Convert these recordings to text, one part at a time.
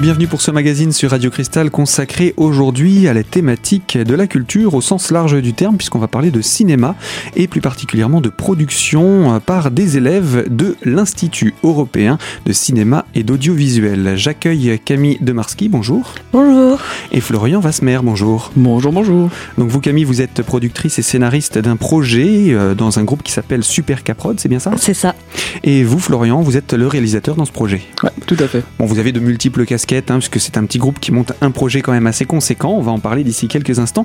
Et bienvenue pour ce magazine sur Radio Cristal consacré aujourd'hui à la thématique de la culture au sens large du terme, puisqu'on va parler de cinéma et plus particulièrement de production par des élèves de l'Institut Européen de Cinéma et d'Audiovisuel. J'accueille Camille Demarski, bonjour. Bonjour. Et Florian Wasmer, bonjour. Bonjour, bonjour. Donc vous Camille, vous êtes productrice et scénariste d'un projet dans un groupe qui s'appelle Super Caprod, c'est bien ça ? C'est ça. Et vous Florian, vous êtes le réalisateur dans ce projet ? Ouais, tout à fait. Bon, vous avez de multiples casquettes, puisque c'est un petit groupe qui monte un projet quand même assez conséquent, on va en parler d'ici quelques instants.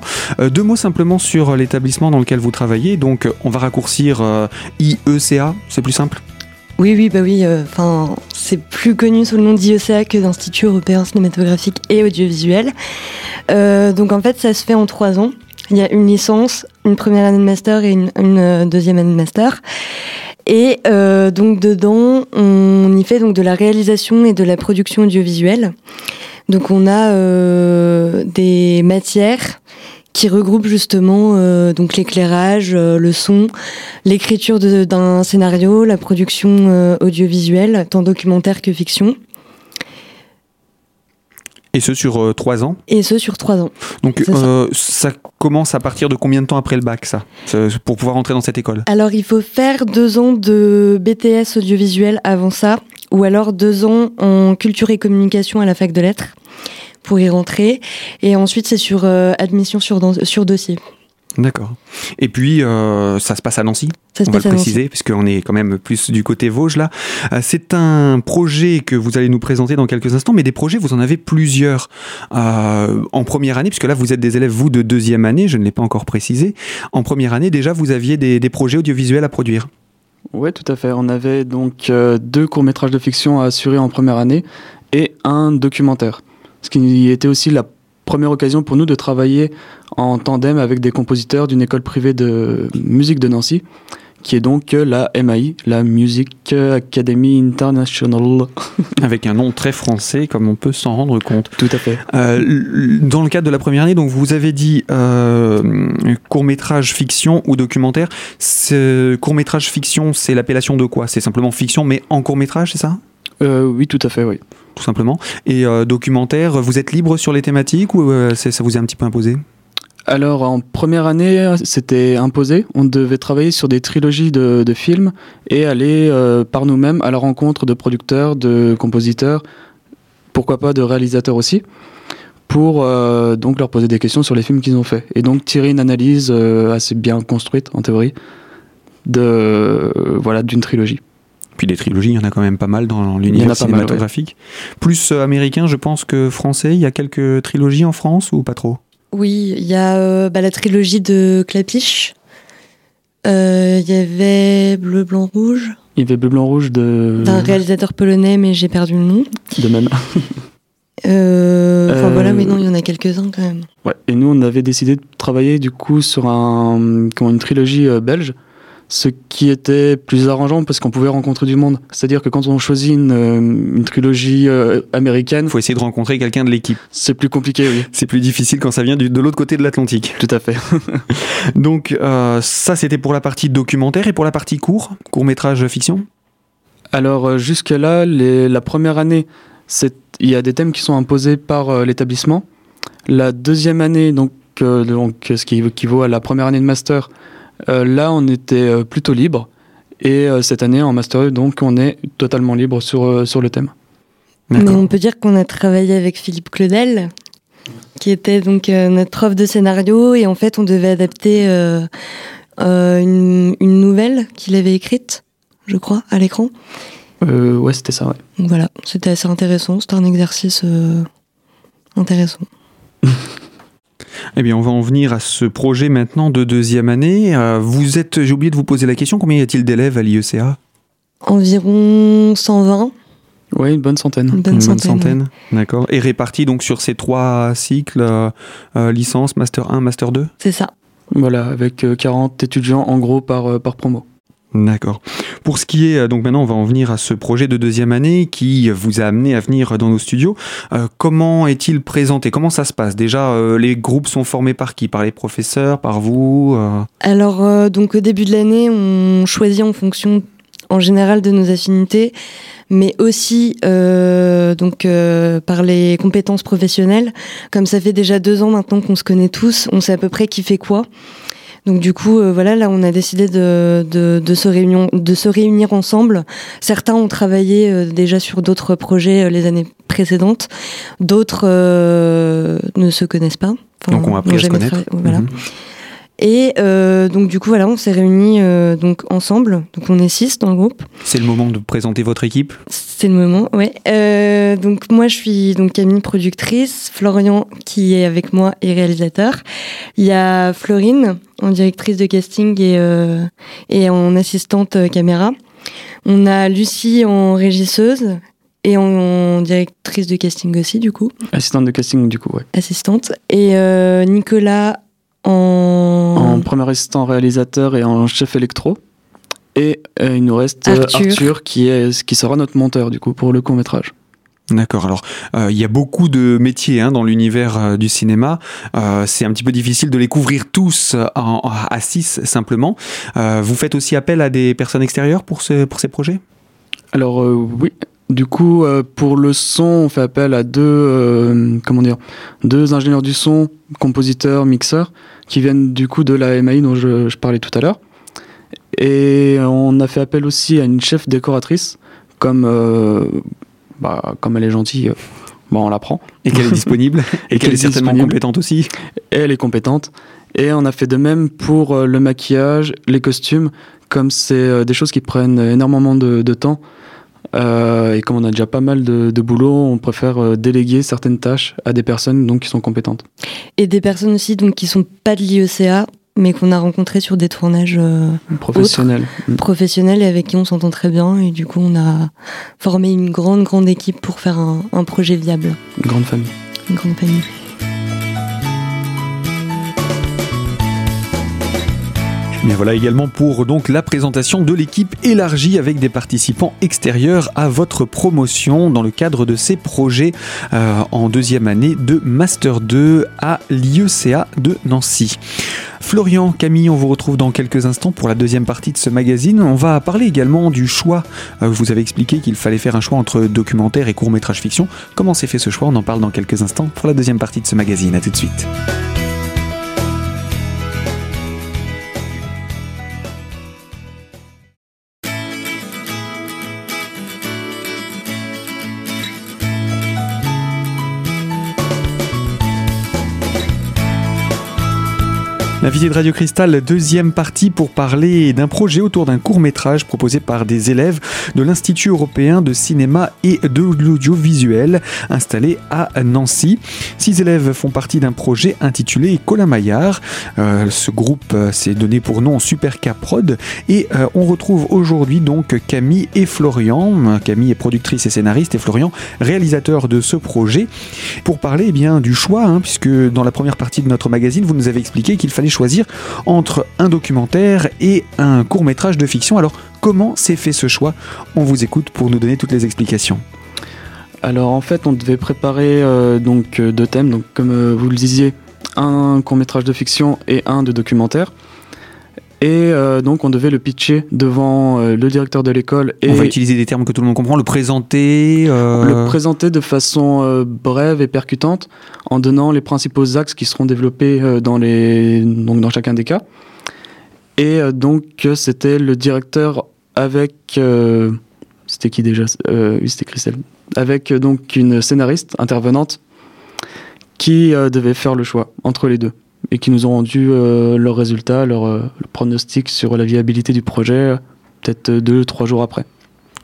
Deux mots simplement sur l'établissement dans lequel vous travaillez, donc on va raccourcir IECA, c'est plus simple ? Oui, c'est plus connu sous le nom d'IECA que d'Institut Européen Cinématographique et Audiovisuel. Donc en fait, ça se fait en 3 ans. Il y a une licence, une première année de master et une deuxième année de master. Et donc dedans, on y fait donc de la réalisation et de la production audiovisuelle. Donc on a des matières qui regroupent justement donc l'éclairage, le son, l'écriture d'un scénario, la production audiovisuelle, tant documentaire que fiction. Et ce sur 3 ans ? Et ce sur 3 ans. Donc ça commence à partir de combien de temps après le bac, ça, pour pouvoir entrer dans cette école ? Alors il faut faire 2 ans de BTS audiovisuel avant ça, ou alors 2 ans en culture et communication à la fac de lettres pour y rentrer. Et ensuite c'est sur admission sur dossier. D'accord. Et puis, ça se passe à Nancy, on va le préciser, puisqu'on est quand même plus du côté Vosges, là. C'est un projet que vous allez nous présenter dans quelques instants, mais des projets, vous en avez plusieurs en première année, puisque là, vous êtes des élèves, vous, de deuxième année, je ne l'ai pas encore précisé. En première année, déjà, vous aviez des projets audiovisuels à produire. Oui, tout à fait. On avait donc 2 courts-métrages de fiction à assurer en première année et un documentaire, ce qui était aussi la première occasion pour nous de travailler en tandem avec des compositeurs d'une école privée de musique de Nancy, qui est donc la MAI, la Music Academy International. Avec un nom très français, comme on peut s'en rendre compte. Tout à fait. Dans le cadre de la première année, donc vous avez dit court-métrage fiction ou documentaire. Ce court-métrage fiction, c'est l'appellation de quoi ? C'est simplement fiction, mais en court-métrage, c'est ça ? Oui, tout à fait, oui. Tout simplement. Et documentaire, vous êtes libre sur les thématiques ou ça vous est un petit peu imposé ? Alors, en première année, c'était imposé. On devait travailler sur des trilogies de films et aller par nous-mêmes à la rencontre de producteurs, de compositeurs, pourquoi pas de réalisateurs aussi, pour donc leur poser des questions sur les films qu'ils ont faits. Et donc tirer une analyse assez bien construite, en théorie, d'une trilogie. Puis des trilogies, il y en a quand même pas mal dans l'univers cinématographique. Mal, ouais. Plus américain, je pense que français, il y a quelques trilogies en France ou pas trop ? Oui, il y a la trilogie de Klapisch. Il y avait Bleu, Blanc, Rouge. Il y avait Bleu, Blanc, Rouge d'un réalisateur polonais, mais j'ai perdu le nom. De même. Il y en a quelques-uns quand même. Ouais. Et nous, on avait décidé de travailler du coup sur une trilogie belge. Ce qui était plus arrangeant parce qu'on pouvait rencontrer du monde. C'est-à-dire que quand on choisit une trilogie américaine... Il faut essayer de rencontrer quelqu'un de l'équipe. C'est plus compliqué, oui. C'est plus difficile quand ça vient de l'autre côté de l'Atlantique. Tout à fait. Donc ça, c'était pour la partie documentaire et pour la partie court-métrage fiction ? Alors jusque-là, la première année, il y a des thèmes qui sont imposés par l'établissement. La deuxième année, donc ce qui équivaut à la première année de master... là, on était plutôt libre. Et cette année, en Master E, donc, on est totalement libre sur le thème. D'accord. Mais on peut dire qu'on a travaillé avec Philippe Claudel, qui était donc notre prof de scénario. Et en fait, on devait adapter une nouvelle qu'il avait écrite, je crois, à l'écran. Ouais, c'était ça, ouais. Donc voilà, c'était assez intéressant. C'était un exercice intéressant. Eh bien, on va en venir à ce projet maintenant de deuxième année. J'ai oublié de vous poser la question, combien y a-t-il d'élèves à l'IECA ? Environ 120. Oui, une bonne centaine. Une bonne centaine. D'accord. Et répartis donc sur ces 3 cycles, licence, master 1, master 2 ? C'est ça. Voilà, avec 40 étudiants en gros par promo. D'accord. Pour ce qui est, donc maintenant on va en venir à ce projet de deuxième année qui vous a amené à venir dans nos studios. Comment est-il présenté ? Comment ça se passe ? Déjà, les groupes sont formés par qui ? Par les professeurs ? Par vous ? Alors, donc au début de l'année, on choisit en fonction en général de nos affinités, mais aussi par les compétences professionnelles. Comme ça fait déjà 2 ans maintenant qu'on se connaît tous, on sait à peu près qui fait quoi. Donc du coup, là, on a décidé de se réunir ensemble. Certains ont travaillé déjà sur d'autres projets les années précédentes. D'autres ne se connaissent pas. Enfin, donc on a appris à se connaître. Voilà. Mmh. Et donc du coup, on s'est réunis ensemble. Donc on est 6 dans le groupe. C'est le moment de présenter votre équipe. C'est le moment, oui. Donc moi, je suis Camille, productrice. Florian, qui est avec moi, est réalisateur. Il y a Florine, en directrice de casting et en assistante caméra. On a Lucie en régisseuse et en directrice de casting aussi, du coup. Assistante de casting, du coup, ouais. Assistante. Et Nicolas... En premier assistant réalisateur et en chef électro. Et il nous reste Arthur qui sera notre monteur du coup pour le court-métrage. D'accord, alors il y a beaucoup de métiers dans l'univers du cinéma, c'est un petit peu difficile de les couvrir tous à 6 simplement. Vous faites aussi appel à des personnes extérieures pour ces projets ? Alors oui. Du coup, pour le son, on fait appel à 2 ingénieurs du son, compositeurs, mixeurs, qui viennent du coup de la MAI dont je parlais tout à l'heure. Et on a fait appel aussi à une chef décoratrice, comme elle est gentille, on la prend. Et qu'elle est disponible, et qu'elle est certainement compétente aussi. Et elle est compétente. Et on a fait de même pour le maquillage, les costumes, comme c'est des choses qui prennent énormément de temps. Et comme on a déjà pas mal de boulot, on préfère déléguer certaines tâches à des personnes qui sont compétentes. Et des personnes aussi qui ne sont pas de l'IECA, mais qu'on a rencontrées sur des tournages professionnels et avec qui on s'entend très bien. Et du coup, on a formé une grande équipe pour faire un projet viable. Une grande famille. Mais voilà également pour la présentation de l'équipe élargie avec des participants extérieurs à votre promotion dans le cadre de ces projets en 2e année de Master 2 à l'IECA de Nancy. Florian, Camille, on vous retrouve dans quelques instants pour la 2e partie de ce magazine. On va parler également du choix. Vous avez expliqué qu'il fallait faire un choix entre documentaire et court-métrage fiction. Comment s'est fait ce choix ? On en parle dans quelques instants pour la 2e partie de ce magazine. À tout de suite. L'invité de Radio Cristal, 2e partie pour parler d'un projet autour d'un court-métrage proposé par des élèves de l'Institut Européen de Cinéma et d'Audiovisuel installé à Nancy. 6 élèves font partie d'un projet intitulé Colin Maillard. Ce groupe s'est donné pour nom Super Caprod et on retrouve aujourd'hui Camille et Florian. Camille est productrice et scénariste et Florian réalisateur de ce projet. Pour parler du choix, puisque dans la première partie de notre magazine, vous nous avez expliqué qu'il fallait choisir entre un documentaire et un court-métrage de fiction. Alors, comment s'est fait ce choix ? On vous écoute pour nous donner toutes les explications. Alors, en fait, on devait préparer 2 thèmes, comme vous le disiez, un court-métrage de fiction et un de documentaire. Et on devait le pitcher devant le directeur de l'école. Et on va utiliser des termes que tout le monde comprend, le présenter... Le présenter de façon brève et percutante, en donnant les principaux axes qui seront développés dans chacun des cas. Et c'était le directeur avec... c'était qui déjà ? C'était Christelle. Avec une scénariste intervenante qui devait faire le choix entre les deux. Et qui nous ont rendu leurs résultats, leur pronostic sur la viabilité du projet, peut-être 2-3 jours après.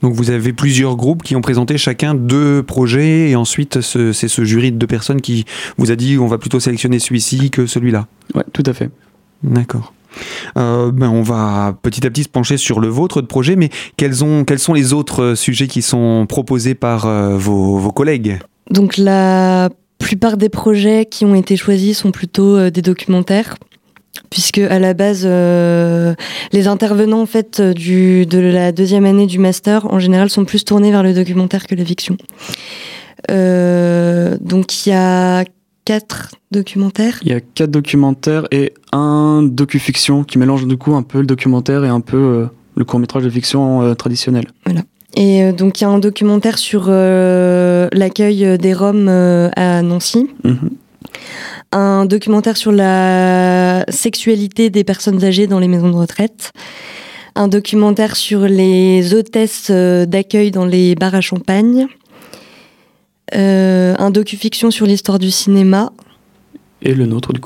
Donc vous avez plusieurs groupes qui ont présenté chacun 2 projets, et ensuite c'est ce jury de 2 personnes qui vous a dit on va plutôt sélectionner celui-ci que celui-là. Ouais, tout à fait. D'accord. On va petit à petit se pencher sur le vôtre de projet, mais quels sont les autres sujets qui sont proposés par vos collègues ? Donc la plupart des projets qui ont été choisis sont plutôt des documentaires, puisque à la base, les intervenants en fait de la 2e année du master, en général, sont plus tournés vers le documentaire que la fiction. Donc il y a 4 documentaires. Il y a 4 documentaires et un docu-fiction qui mélange du coup un peu le documentaire et un peu le court-métrage de fiction traditionnel. Voilà. Et donc il y a un documentaire sur l'accueil des Roms à Nancy. Mmh. Un documentaire sur la sexualité des personnes âgées dans les maisons de retraite. Un documentaire sur les hôtesses d'accueil dans les bars à champagne. Un docu-fiction sur l'histoire du cinéma. Et le nôtre, du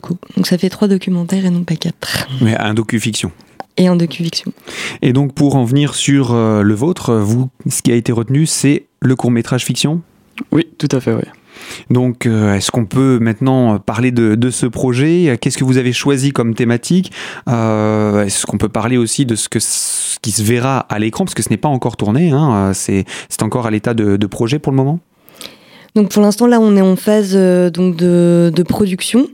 coup. Donc ça fait 3 documentaires et non pas 4. Mais un docu-fiction. Et un docu-fiction. Et donc pour en venir sur le vôtre, vous, ce qui a été retenu, c'est le court-métrage fiction ? Oui, tout à fait, oui. Donc, est-ce qu'on peut maintenant parler de ce projet ? Qu'est-ce que vous avez choisi comme thématique ? Est-ce qu'on peut parler aussi de ce qui se verra à l'écran ? Parce que ce n'est pas encore tourné, hein, c'est encore à l'état de projet pour le moment. Donc, pour l'instant, là, on est en phase donc de production.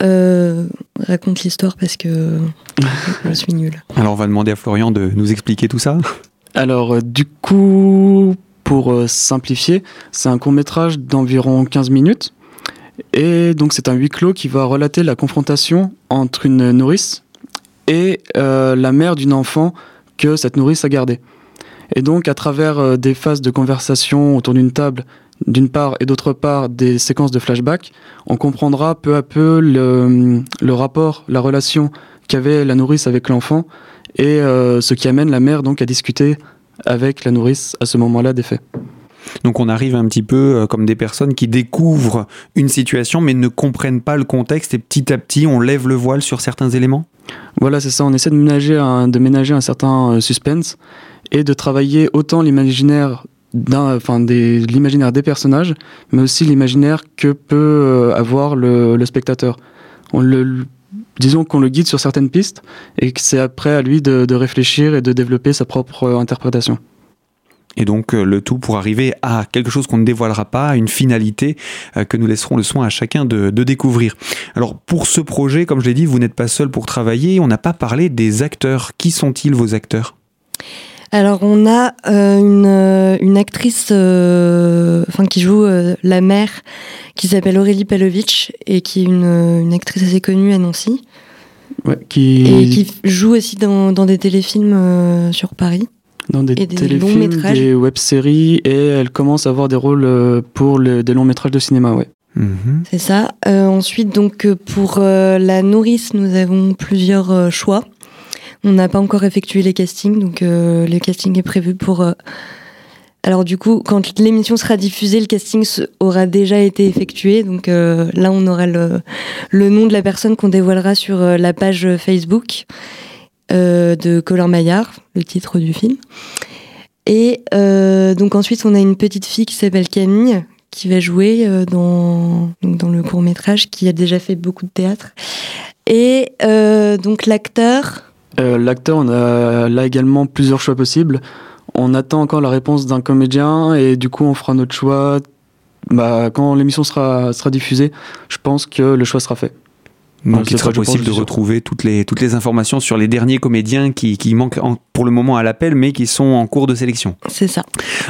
Raconte l'histoire parce que je suis nulle. Alors, on va demander à Florian de nous expliquer tout ça. Alors, du coup... Pour simplifier, c'est un court-métrage d'environ 15 minutes. Et donc c'est un huis clos qui va relater la confrontation entre une nourrice et la mère d'une enfant que cette nourrice a gardée. Et donc à travers des phases de conversation autour d'une table, d'une part, et d'autre part des séquences de flashback, on comprendra peu à peu le rapport, la relation qu'avait la nourrice avec l'enfant et ce qui amène la mère donc à discuter avec la nourrice à ce moment-là des faits. Donc on arrive un petit peu comme des personnes qui découvrent une situation mais ne comprennent pas le contexte et petit à petit on lève le voile sur certains éléments. Voilà, c'est ça, on essaie de ménager un certain suspense et de travailler autant l'imaginaire des personnages mais aussi l'imaginaire que peut avoir le spectateur. Disons qu'on le guide sur certaines pistes et que c'est après à lui de réfléchir et de développer sa propre interprétation. Et donc le tout pour arriver à quelque chose qu'on ne dévoilera pas, une finalité que nous laisserons le soin à chacun de découvrir. Alors pour ce projet, comme je l'ai dit, vous n'êtes pas seul pour travailler, on n'a pas parlé des acteurs. Qui sont-ils vos acteurs ? Alors on a une actrice qui joue la mère qui s'appelle Aurélie Pelovitch et qui est une actrice assez connue à Nancy. Ouais, et qui joue aussi dans des téléfilms sur Paris. Dans des téléfilms, des web-séries et elle commence à avoir des rôles pour des longs métrages de cinéma. Ouais. Mmh. C'est ça. Ensuite donc pour la nourrice nous avons plusieurs choix. On n'a pas encore effectué les castings, donc le casting est prévu pour... Alors du coup, quand l'émission sera diffusée, le casting aura déjà été effectué. Donc là, on aura le nom de la personne qu'on dévoilera sur la page Facebook de Colin Maillard, le titre du film. Et donc ensuite, on a une petite fille qui s'appelle Camille, qui va jouer dans le court-métrage, qui a déjà fait beaucoup de théâtre. Et donc l'acteur... on a là également plusieurs choix possibles. On attend encore la réponse d'un comédien et du coup on fera notre choix quand l'émission sera diffusée. Je pense que le choix sera fait. Donc il sera possible de retrouver toutes les informations sur les derniers comédiens qui manquent pour le moment à l'appel mais qui sont en cours de sélection. C'est ça.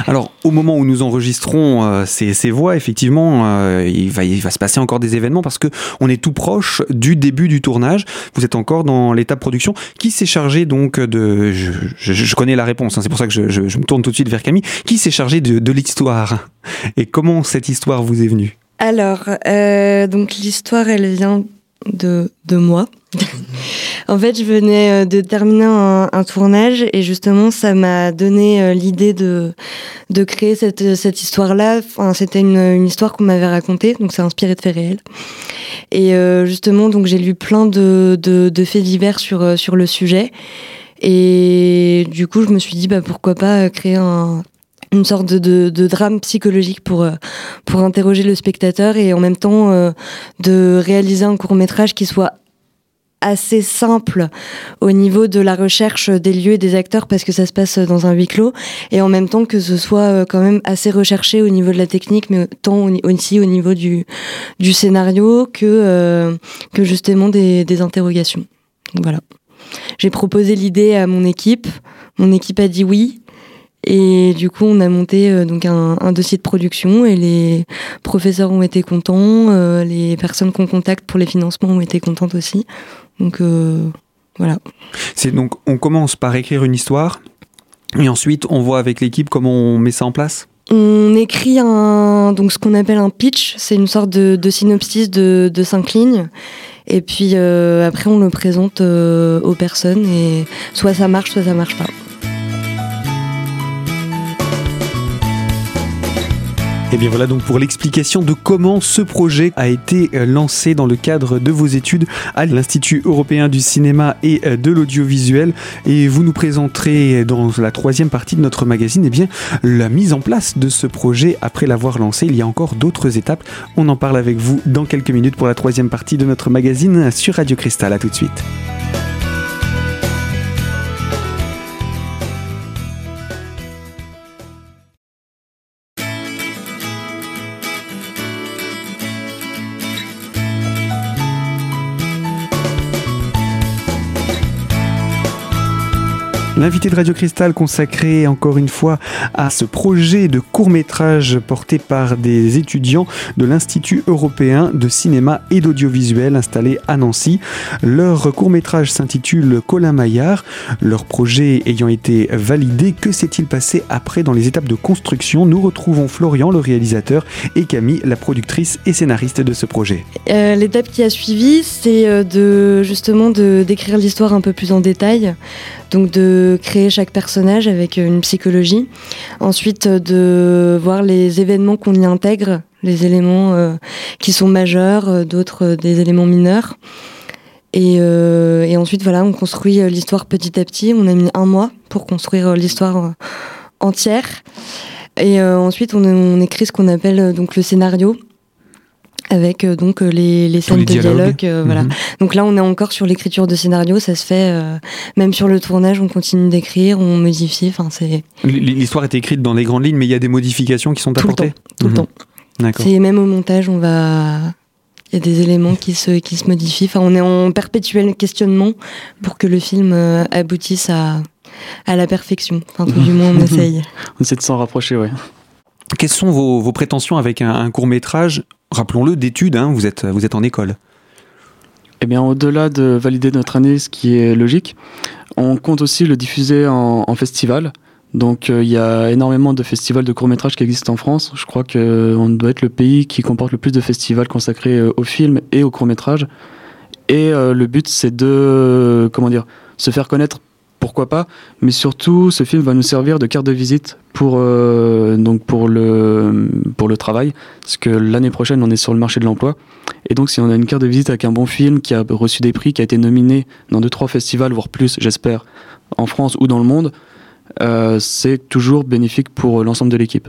Alors au moment où nous enregistrons ces voix, effectivement, il va se passer encore des événements parce que on est tout proche du début du tournage. Vous êtes encore dans l'étape production. Qui s'est chargé donc de... Je connais la réponse, hein, c'est pour ça que je me tourne tout de suite vers Camille. Qui s'est chargé de l'histoire et comment cette histoire vous est venue ? Alors donc l'histoire elle vient de moi. En fait, je venais de terminer un tournage et justement, ça m'a donné l'idée de créer cette histoire-là. Enfin, c'était une histoire qu'on m'avait racontée, donc c'est inspiré de faits réels. Et justement, donc j'ai lu plein de faits divers sur le sujet. Et du coup, je me suis dit, pourquoi pas créer une sorte de drame psychologique pour interroger le spectateur et en même temps de réaliser un court-métrage qui soit assez simple au niveau de la recherche des lieux et des acteurs parce que ça se passe dans un huis clos et en même temps que ce soit quand même assez recherché au niveau de la technique mais tant aussi au niveau du scénario que justement des interrogations. Donc voilà. J'ai proposé l'idée à mon équipe. Mon équipe a dit oui. Et du coup, on a monté donc un dossier de production et les professeurs ont été contents, les personnes qu'on contacte pour les financements ont été contentes aussi. Donc Voilà. C'est donc, on commence par écrire une histoire et ensuite on voit avec l'équipe comment on met ça en place. On écrit ce qu'on appelle un pitch, c'est une sorte de synopsis de 5 lignes. Et puis après on le présente aux personnes et soit ça marche, soit ça marche pas. Et bien voilà donc pour l'explication de comment ce projet a été lancé dans le cadre de vos études à l'Institut Européen du Cinéma et de l'Audiovisuel. Et vous nous présenterez dans la 3e partie de notre magazine la mise en place de ce projet après l'avoir lancé. Il y a encore d'autres étapes. On en parle avec vous dans quelques minutes pour la 3e partie de notre magazine sur Radio Cristal. À tout de suite. L'invité de Radio Cristal consacré encore une fois à ce projet de court-métrage porté par des étudiants de l'Institut Européen de Cinéma et d'Audiovisuel installé à Nancy. Leur court-métrage s'intitule Colin Maillard. Leur projet ayant été validé, que s'est-il passé après dans les étapes de construction ? Nous retrouvons Florian, le réalisateur, et Camille, la productrice et scénariste de ce projet. L'étape qui a suivi, c'est d'écrire l'histoire un peu plus en détail, donc de créer chaque personnage avec une psychologie, ensuite de voir les événements qu'on y intègre, les éléments qui sont majeurs, d'autres des éléments mineurs. Et ensuite, on construit l'histoire petit à petit. On a mis 1 mois pour construire l'histoire entière. Et ensuite, on écrit ce qu'on appelle le scénario, avec les scènes de dialogue. Voilà. Donc là, on est encore sur l'écriture de scénario, ça se fait même sur le tournage, on continue d'écrire, on modifie. L'histoire est écrite dans les grandes lignes, mais il y a des modifications qui sont apportées tout le temps. D'accord. C'est même au montage, il y a des éléments qui se modifient. On est en perpétuel questionnement pour que le film aboutisse à la perfection. Du moins, on essaye. On essaie de s'en rapprocher, oui. Quelles sont vos prétentions avec un court-métrage ? Rappelons-le, d'études, vous êtes en école. Eh bien, au-delà de valider notre année, ce qui est logique, on compte aussi le diffuser en festival. Donc, il y a énormément de festivals de courts-métrages qui existent en France. Je crois qu'on doit être le pays qui comporte le plus de festivals consacrés aux films et aux courts-métrages. Et le but, c'est de se faire connaître, pourquoi pas, mais surtout, ce film va nous servir de carte de visite pour le travail, parce que l'année prochaine, on est sur le marché de l'emploi. Et donc, si on a une carte de visite avec un bon film qui a reçu des prix, qui a été nominé dans 2-3 festivals, voire plus, j'espère, en France ou dans le monde, c'est toujours bénéfique pour l'ensemble de l'équipe.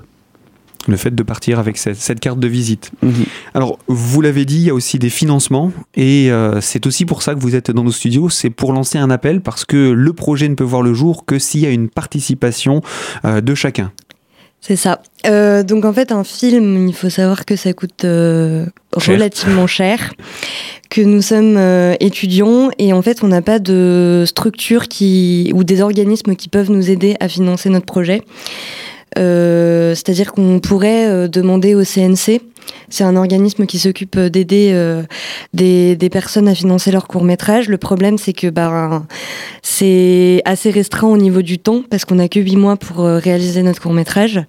Le fait de partir avec cette carte de visite. Mmh. Alors, vous l'avez dit, il y a aussi des financements et c'est aussi pour ça que vous êtes dans nos studios, c'est pour lancer un appel parce que le projet ne peut voir le jour que s'il y a une participation de chacun. C'est ça. Donc en fait, un film, il faut savoir que ça coûte relativement cher, que nous sommes étudiants et en fait, on n'a pas de structure ou des organismes qui peuvent nous aider à financer notre projet. C'est-à-dire qu'on pourrait demander au CNC, c'est un organisme qui s'occupe d'aider des personnes à financer leur court-métrage. Le problème, c'est que c'est assez restreint au niveau du temps, parce qu'on n'a que 8 mois pour réaliser notre court-métrage.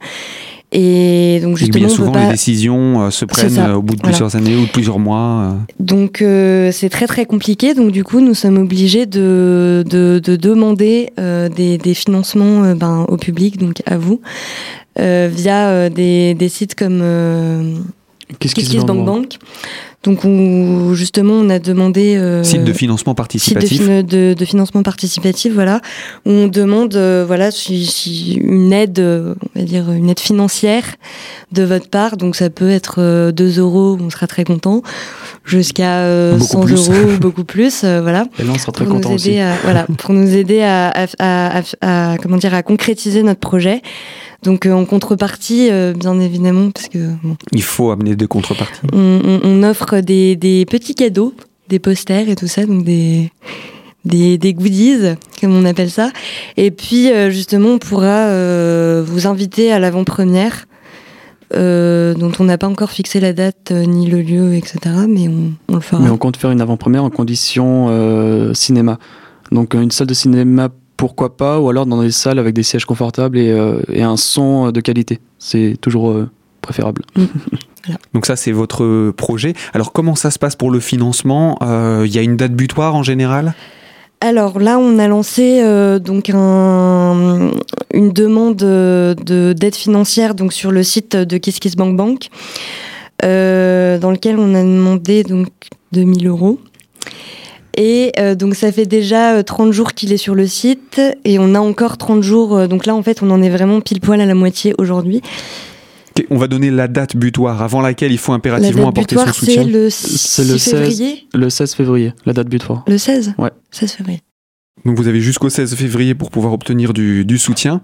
Et donc justement, bien souvent, les décisions se prennent au bout de plusieurs années ou de plusieurs mois. Donc c'est très très compliqué. Donc du coup, nous sommes obligés de demander des financements au public, donc à vous, via des sites comme KissKissBankBank. Donc on a demandé site de financement participatif. Site de financement participatif, voilà. On demande si une aide, on va dire une aide financière de votre part. Donc ça peut être 2 €, on sera très content, jusqu'à 100 € ou beaucoup plus, voilà. Et là on sera très content aussi. Pour nous aider à à concrétiser notre projet. Donc en contrepartie, bien évidemment, parce que il faut amener des contreparties. On offre des petits cadeaux, des posters et tout ça, donc des goodies, comme on appelle ça. Et puis justement, on pourra vous inviter à l'avant-première, dont on n'a pas encore fixé la date ni le lieu, etc. Mais on le fera. Mais on compte faire une avant-première en condition cinéma. Donc une salle de cinéma, pourquoi pas, ou alors dans des salles avec des sièges confortables et un son de qualité. C'est toujours préférable. Voilà. Donc ça, c'est votre projet. Alors comment ça se passe pour le financement ? Y a une date butoir en général ? Alors là, on a lancé une demande d'aide financière donc sur le site de KissKissBankBank, dans lequel on a demandé donc 2 000 €. Et donc ça fait déjà 30 jours qu'il est sur le site et on a encore 30 jours. Donc là, en fait, on en est vraiment pile poil à la moitié aujourd'hui. Okay, on va donner la date butoir avant laquelle il faut impérativement apporter son soutien. La date butoir, c'est le 16 février. Le 16 février, la date butoir. Le 16 ? Ouais. 16 février. Donc vous avez jusqu'au 16 février pour pouvoir obtenir du soutien.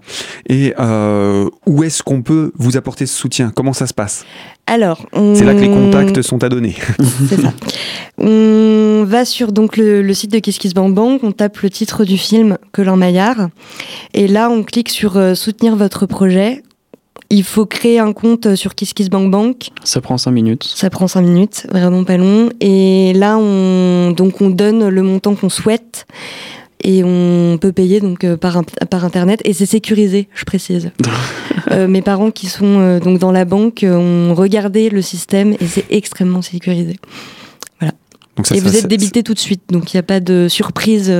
Et où est-ce qu'on peut vous apporter ce soutien ? Comment ça se passe ? Alors, c'est là que les contacts sont à donner. C'est ça. On va sur donc le site de KissKissBankBank, on tape le titre du film Colin Maillard. Et là, on clique sur soutenir votre projet. Il faut créer un compte sur KissKissBankBank. Ça prend 5 minutes. Ça prend 5 minutes, vraiment pas long. Et là, on donne le montant qu'on souhaite et on peut payer donc, par Internet. Et c'est sécurisé, je précise. Mes parents qui sont donc dans la banque ont regardé le système et c'est extrêmement sécurisé. Voilà. Donc ça, et vous êtes débité tout de suite. Donc il n'y a pas de surprise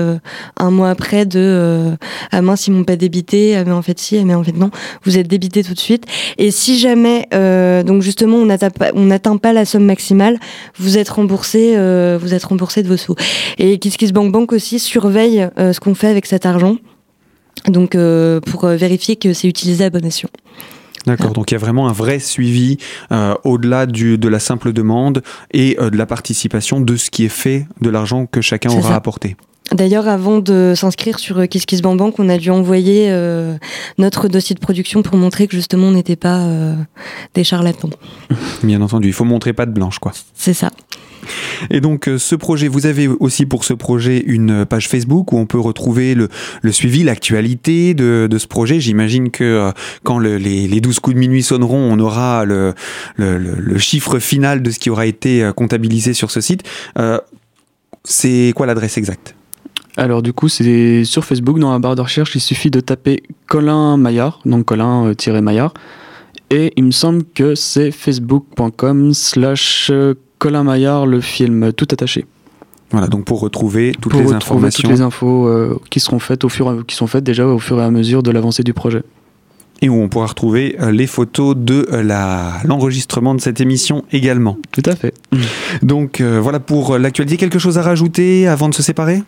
un mois après de « Ah mince, ils ne m'ont pas débité. Ah mais en fait si, ah mais en fait non. » Vous êtes débité tout de suite. Et si jamais, donc justement, on n'atteint pas la somme maximale, vous êtes remboursé de vos sous. Et KissKissBankBank aussi surveille ce qu'on fait avec cet argent. Donc pour vérifier que c'est utilisé à bon escient. D'accord, donc il y a vraiment un vrai suivi au-delà de la simple demande et de la participation de ce qui est fait, de l'argent que chacun aura apporté. D'ailleurs, avant de s'inscrire sur KissKissBankBank, on a dû envoyer notre dossier de production pour montrer que justement on n'était pas des charlatans. Bien entendu, il faut montrer patte blanche quoi. C'est ça. Et donc ce projet, vous avez aussi pour ce projet une page Facebook où on peut retrouver le suivi, l'actualité de ce projet. J'imagine que quand les 12 coups de minuit sonneront, on aura le chiffre final de ce qui aura été comptabilisé sur ce site. C'est quoi l'adresse exacte ? Alors du coup, c'est sur Facebook, dans la barre de recherche, il suffit de taper Colin Maillard, donc Colin-Maillard, et il me semble que c'est facebook.com/ Colin Maillard, le film tout attaché. Voilà, donc pour retrouver toutes les informations. Pour retrouver toutes les infos qui sont faites déjà au fur et à mesure de l'avancée du projet. Et où on pourra retrouver les photos de l'enregistrement de cette émission également. Tout à fait. Donc voilà pour l'actualité. Quelque chose à rajouter avant de se séparer ?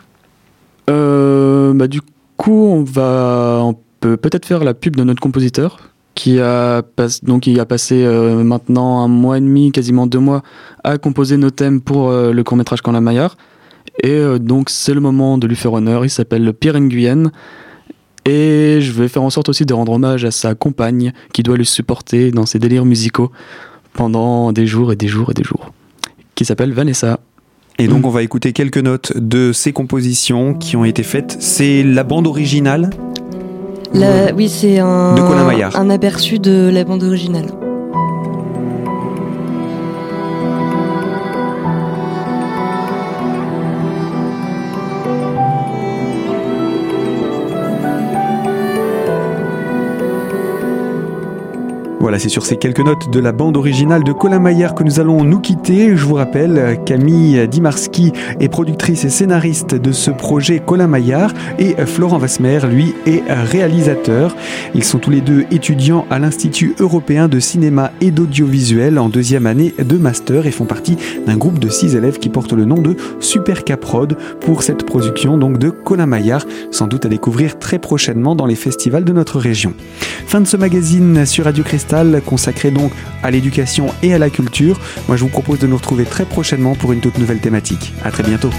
Du coup, on peut peut-être faire la pub de notre compositeur. Il a passé maintenant 1 mois et demi, quasiment 2 mois, à composer nos thèmes pour le court-métrage Colin Maillard. Et donc c'est le moment de lui faire honneur. Il s'appelle Pierre Nguyen. Et je vais faire en sorte aussi de rendre hommage à sa compagne qui doit le supporter dans ses délires musicaux pendant des jours et des jours et des jours. Qui s'appelle Vanessa. Et donc on va écouter quelques notes de ses compositions qui ont été faites. C'est la bande originale. Oui, c'est un aperçu de la bande originale. Voilà, c'est sur ces quelques notes de la bande originale de Colin Maillard que nous allons nous quitter. Je vous rappelle, Camille Demarski est productrice et scénariste de ce projet Colin Maillard et Florian Wasmer, lui, est réalisateur. Ils sont tous les deux étudiants à l'Institut Européen de Cinéma et d'Audiovisuel en 2e année de master et font partie d'un groupe de 6 élèves qui porte le nom de Super Caprod pour cette production donc de Colin Maillard, sans doute à découvrir très prochainement dans les festivals de notre région. Fin de ce magazine sur Radio Cristal, consacré donc à l'éducation et à la culture. Moi, je vous propose de nous retrouver très prochainement pour une toute nouvelle thématique. À très bientôt.